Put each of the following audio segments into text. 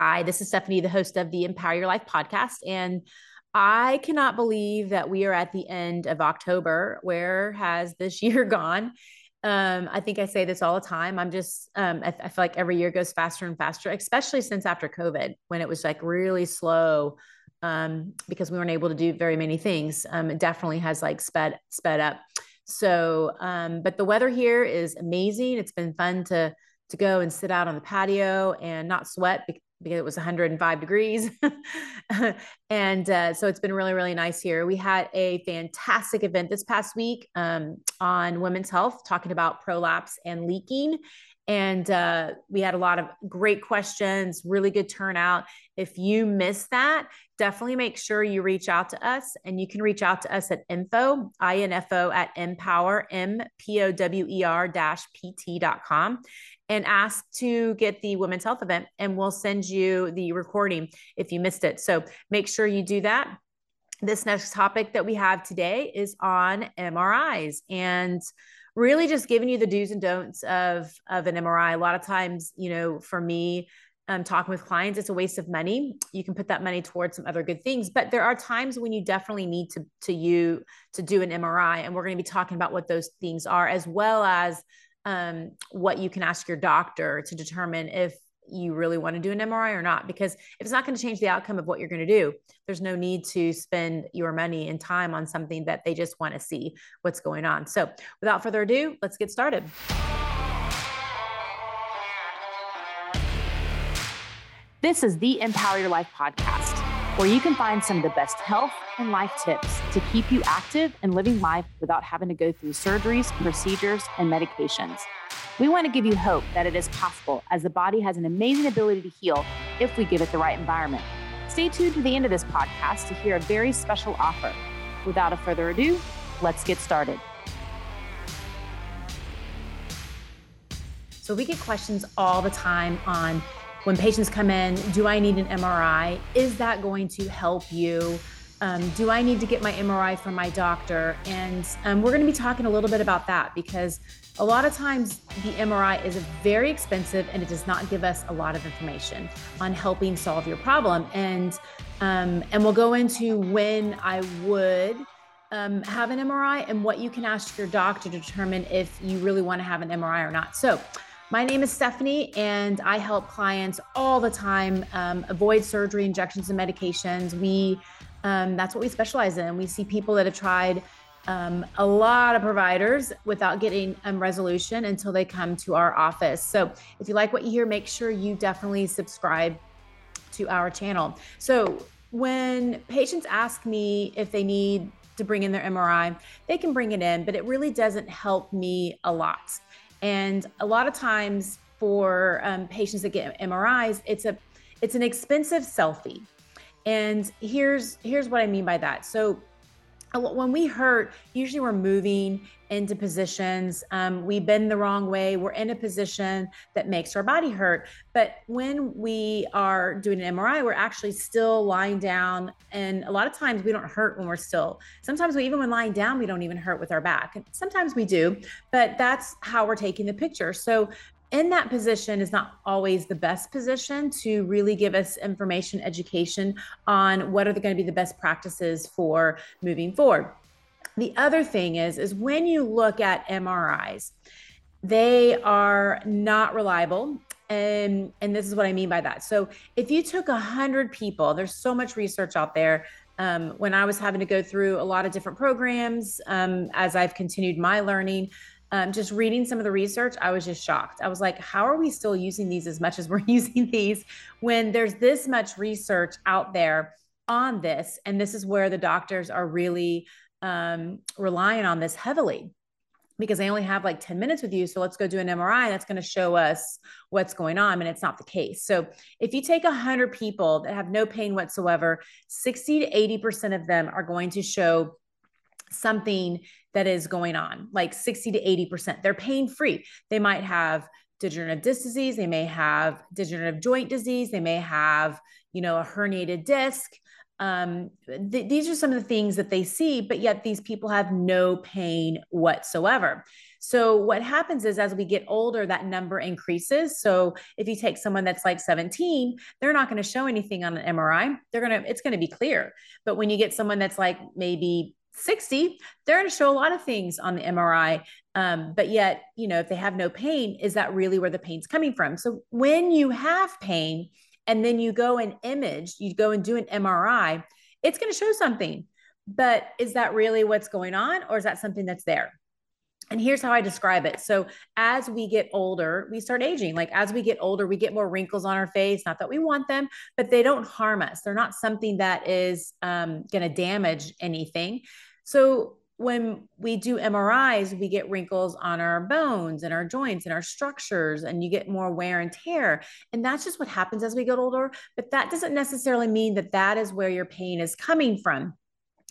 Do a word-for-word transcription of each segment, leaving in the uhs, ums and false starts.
Hi, this is Stephanie, the host of the Empower Your Life podcast, and I cannot believe that we are at the end of October. Where has this year gone? Um, I think I say this all the time. I'm just, um, I, I feel like every year goes faster and faster, especially since after COVID, when it was like really slow um, because we weren't able to do very many things. Um, it definitely has like sped, sped up. So, um, but the weather here is amazing. It's been fun to, to go and sit out on the patio and not sweat because because it was one hundred five degrees. and uh, so it's been really, really nice here. We had a fantastic event this past week um, on women's health, talking about prolapse and leaking. And uh, we had a lot of great questions, really good turnout. If you missed that, definitely make sure you reach out to us, and you can reach out to us at info, I N F O at mPower, M P O W E R dash P T dot com, and ask to get the women's health event, and we'll send you the recording if you missed it. So make sure you do that. This next topic that we have today is on M R Is, and really just giving you the do's and don'ts of, of an M R I. A lot of times, you know, for me, um, talking with clients, it's a waste of money. You can put that money towards some other good things, but there are times when you definitely need to, to you to do an M R I. And we're going to be talking about what those things are, as well as um, what you can ask your doctor to determine if you really want to do an M R I or not, because if it's not going to change the outcome of what you're going to do, there's no need to spend your money and time on something that they just want to see what's going on. So without further ado, let's get started. This is the Empower Your Life podcast, where you can find some of the best health and life tips to keep you active and living life without having to go through surgeries, procedures, and medications. We want to give you hope that it is possible, as the body has an amazing ability to heal if we give it the right environment. Stay tuned to the end of this podcast to hear a very special offer. Without a further ado, let's get started. So we get questions all the time on when patients come in, do I need an M R I? Is that going to help you? Um, do I need to get my M R I from my doctor? And um, we're going to be talking a little bit about that, because a lot of times the M R I is very expensive and it does not give us a lot of information on helping solve your problem. And, um, and we'll go into when I would um, have an M R I and what you can ask your doctor to determine if you really want to have an M R I or not. So my name is Stephanie, and I help clients all the time um, avoid surgery, injections, and medications. We Um, that's what we specialize in. We see people that have tried um, a lot of providers without getting um, resolution until they come to our office. So if you like what you hear, make sure you definitely subscribe to our channel. So when patients ask me if they need to bring in their M R I, they can bring it in, but it really doesn't help me a lot. And a lot of times for um, patients that get M R Is, it's a it's an expensive selfie. And here's here's what I mean by that. So when we hurt, usually we're moving into positions. Um, we bend the wrong way. We're in a position that makes our body hurt. But when we are doing an M R I, we're actually still lying down. And a lot of times we don't hurt when we're still. Sometimes we, even when lying down, we don't even hurt with our back. And sometimes we do, but that's how we're taking the picture. So in that position is not always the best position to really give us information, education on what are going to be the best practices for moving forward. The other thing is, is when you look at M R Is, they are not reliable. And, and this is what I mean by that. So if you took a hundred people, there's so much research out there. Um, when I was having to go through a lot of different programs, um, as I've continued my learning, Um, just reading some of the research, I was just shocked. I was like, how are we still using these as much as we're using these when there's this much research out there on this? And this is where the doctors are really um, relying on this heavily, because they only have like ten minutes with you. So let's go do an M R I. That's going to show us what's going on. And it's not the case. So if you take a hundred people that have no pain whatsoever, sixty to eighty percent of them are going to show something that is going on, like sixty to eighty percent. They're pain-free. They might have degenerative disc disease. They may have degenerative joint disease. They may have, you know, a herniated disc. Um, th- these are some of the things that they see, but yet these people have no pain whatsoever. So what happens is as we get older, that number increases. So if you take someone that's like seventeen, they're not going to show anything on an M R I. They're going to, it's going to be clear. But when you get someone that's like maybe sixty, they're going to show a lot of things on the M R I. Um, but yet, you know, if they have no pain, is that really where the pain's coming from? So when you have pain and then you go and image, you go and do an M R I, it's going to show something, but is that really what's going on? Or is that something that's there? And here's how I describe it. So as we get older, we start aging. Like as we get older, we get more wrinkles on our face. Not that we want them, but they don't harm us. They're not something that is um, going to damage anything. So when we do M R Is, we get wrinkles on our bones and our joints and our structures, and you get more wear and tear. And that's just what happens as we get older. But that doesn't necessarily mean that that is where your pain is coming from.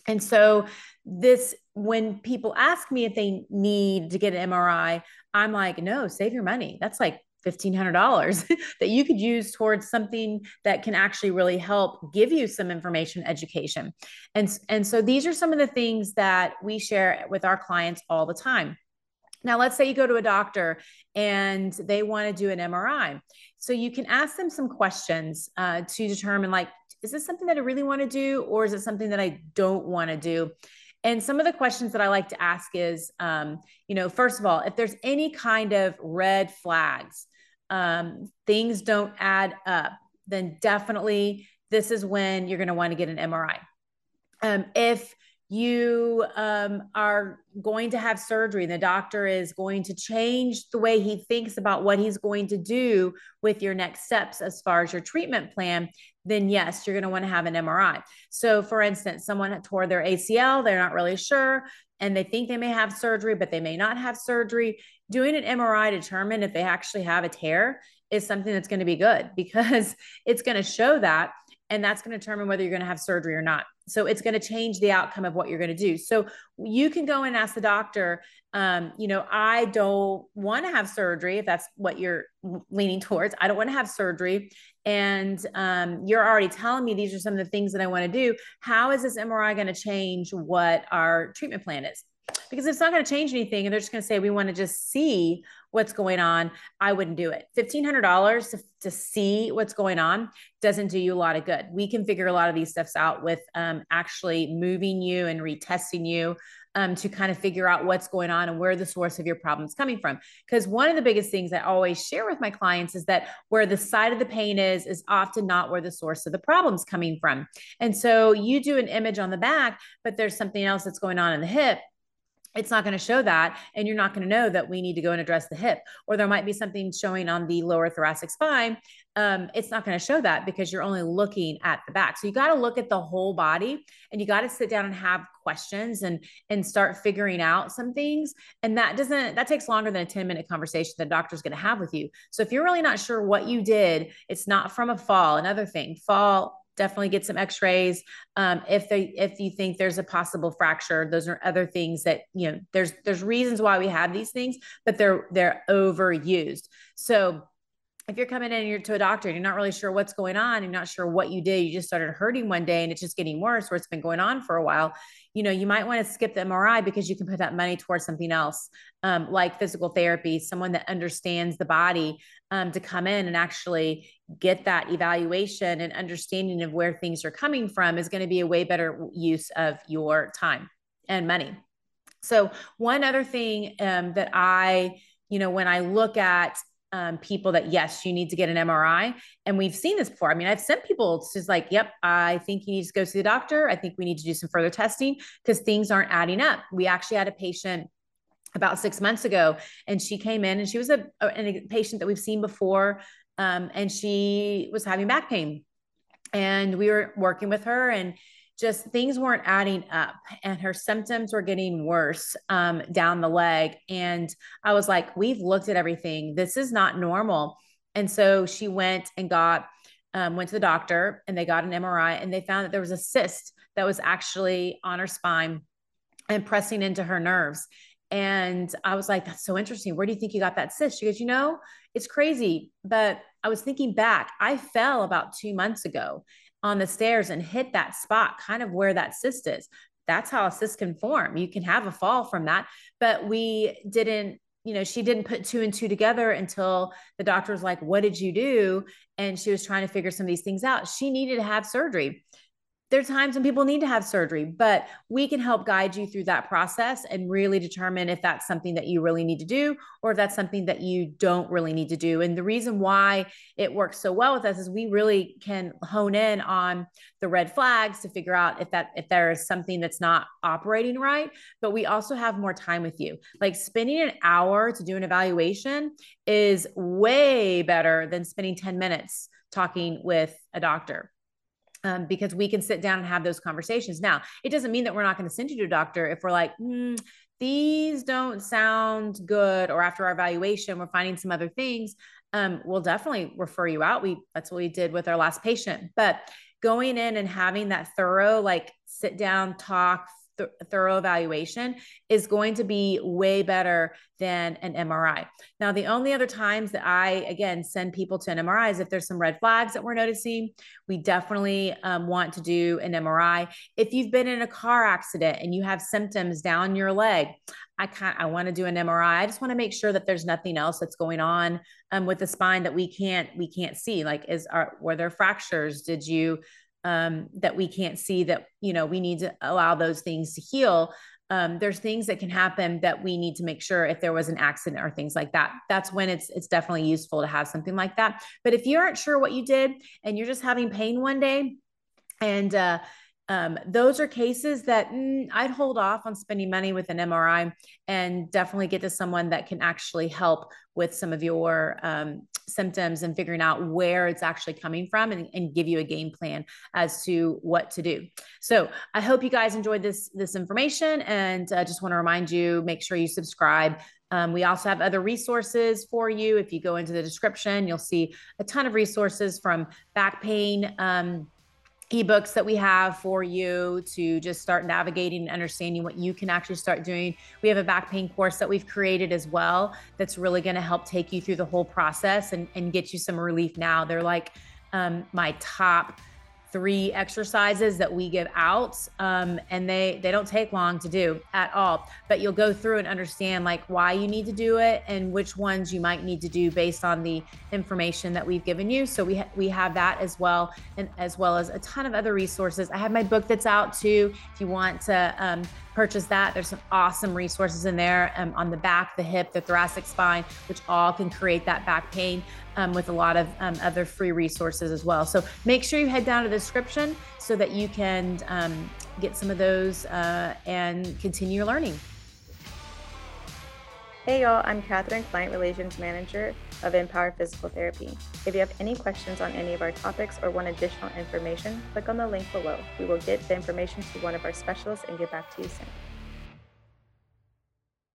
And so this, when people ask me if they need to get an M R I, I'm like, no, save your money. That's like fifteen hundred dollars that you could use towards something that can actually really help give you some information, education. And, and so these are some of the things that we share with our clients all the time. Now, let's say you go to a doctor and they want to do an M R I. So you can ask them some questions uh, to determine, like, is this something that I really want to do? Or is it something that I don't want to do? And some of the questions that I like to ask is, um, you know, first of all, if there's any kind of red flags, um, things don't add up, then definitely this is when you're going to want to get an M R I. Um, if you um, are going to have surgery, the doctor is going to change the way he thinks about what he's going to do with your next steps as far as your treatment plan, then yes, you're going to want to have an M R I. So for instance, someone tore their A C L, they're not really sure, and they think they may have surgery, but they may not have surgery. Doing an M R I to determine if they actually have a tear is something that's going to be good, because it's going to show that, and that's going to determine whether you're going to have surgery or not. So it's going to change the outcome of what you're going to do. So you can go and ask the doctor, um, you know, I don't want to have surgery. If that's what you're leaning towards, I don't want to have surgery. And um, you're already telling me these are some of the things that I want to do. How is this M R I going to change what our treatment plan is? Because it's not going to change anything. And they're just going to say, we want to just see what's going on. I wouldn't do it. fifteen hundred dollars to, to see what's going on doesn't do you a lot of good. We can figure a lot of these stuffs out with um, actually moving you and retesting you um, to kind of figure out what's going on and where the source of your problem's coming from. Because one of the biggest things I always share with my clients is that where the side of the pain is, is often not where the source of the problem's coming from. And so you do an image on the back, but there's something else that's going on in the hip. It's not going to show that. And you're not going to know that we need to go and address the hip, or there might be something showing on the lower thoracic spine. Um, it's not going to show that because you're only looking at the back. So you got to look at the whole body, and you got to sit down and have questions and, and start figuring out some things. And that doesn't, that takes longer than a ten minute conversation that a doctor's going to have with you. So if you're really not sure what you did, it's not from a fall. Another thing, fall, definitely get some x-rays. Um, if they, if you think there's a possible fracture, those are other things that, you know, there's, there's reasons why we have these things, but they're, they're overused. So if you're coming in and you're to a doctor and you're not really sure what's going on, you're not sure what you did, you just started hurting one day and it's just getting worse, or it's been going on for a while, you know, you might want to skip the M R I because you can put that money towards something else, um, like physical therapy, someone that understands the body, um, to come in and actually get that evaluation and understanding of where things are coming from is going to be a way better use of your time and money. So one other thing, um, that I, you know, when I look at, Um, people that, yes, you need to get an M R I. And we've seen this before. I mean, I've sent people, it's just like, yep, I think you need to go see the doctor. I think we need to do some further testing because things aren't adding up. We actually had a patient about six months ago, and she came in and she was a, a patient that we've seen before. Um, and she was having back pain, and we were working with her, and just things weren't adding up, and her symptoms were getting worse, um, down the leg. And I was like, we've looked at everything. This is not normal. And so she went and got, um, went to the doctor, and they got an M R I, and they found that there was a cyst that was actually on her spine and pressing into her nerves. And I was like, that's so interesting. Where do you think you got that cyst? She goes, you know, it's crazy, but I was thinking back, I fell about two months ago on the stairs and hit that spot, kind of where that cyst is. that's how a cyst can form. You can have a fall from that, but we didn't, you know, she didn't put two and two together until the doctor was like, what did you do? And she was trying to figure some of these things out. She needed to have surgery. There are times when people need to have surgery, but we can help guide you through that process and really determine if that's something that you really need to do, or if that's something that you don't really need to do. And the reason why it works so well with us is we really can hone in on the red flags to figure out if that, if there is something that's not operating right, but we also have more time with you. Like spending an hour to do an evaluation is way better than spending ten minutes talking with a doctor. Um, because we can sit down and have those conversations. Now, it doesn't mean that we're not going to send you to a doctor if we're like, mm, these don't sound good, or after our evaluation, we're finding some other things. Um, we'll definitely refer you out. We, that's what we did with our last patient, but going in and having that thorough, like sit down, talk, th- thorough evaluation is going to be way better than an M R I. Now, the only other times that I, again, send people to an M R I is if there's some red flags that we're noticing. We definitely um, want to do an M R I. If you've been in a car accident and you have symptoms down your leg, I can't, I want to do an M R I. I just want to make sure that there's nothing else that's going on um, with the spine that we can't, we can't see. Like, is our, were there fractures? Did you, um, that we can't see that, you know, we need to allow those things to heal. Um, there's things that can happen that we need to make sure if there was an accident or things like that. That's when it's, it's definitely useful to have something like that. But if you aren't sure what you did and you're just having pain one day, and, uh, um, those are cases that mm, I'd hold off on spending money with an M R I, and definitely get to someone that can actually help with some of your, um, symptoms and figuring out where it's actually coming from, and, and give you a game plan as to what to do. So I hope you guys enjoyed this, this information, and I uh, just want to remind you, make sure you subscribe. Um, we also have other resources for you. If you go into the description, you'll see a ton of resources, from back pain, um, ebooks that we have for you to just start navigating and understanding what you can actually start doing. We have a back pain course that we've created as well that's really going to help take you through the whole process and, and get you some relief now. They're like um, my top three exercises that we give out. Um, and they, they don't take long to do at all, but you'll go through and understand like why you need to do it and which ones you might need to do based on the information that we've given you. So we, ha we have that as well. And as well as a ton of other resources. I have my book that's out too. If you want to um, purchase that, there's some awesome resources in there um, on the back, the hip, the thoracic spine, which all can create that back pain. Um, with a lot of um, other free resources as well. So make sure you head down to the description so that you can um, get some of those uh, and continue your learning. Hey y'all, I'm Catherine, Client Relations Manager of Empower Physical Therapy. If you have any questions on any of our topics or want additional information, click on the link below. We will get the information to one of our specialists and get back to you soon.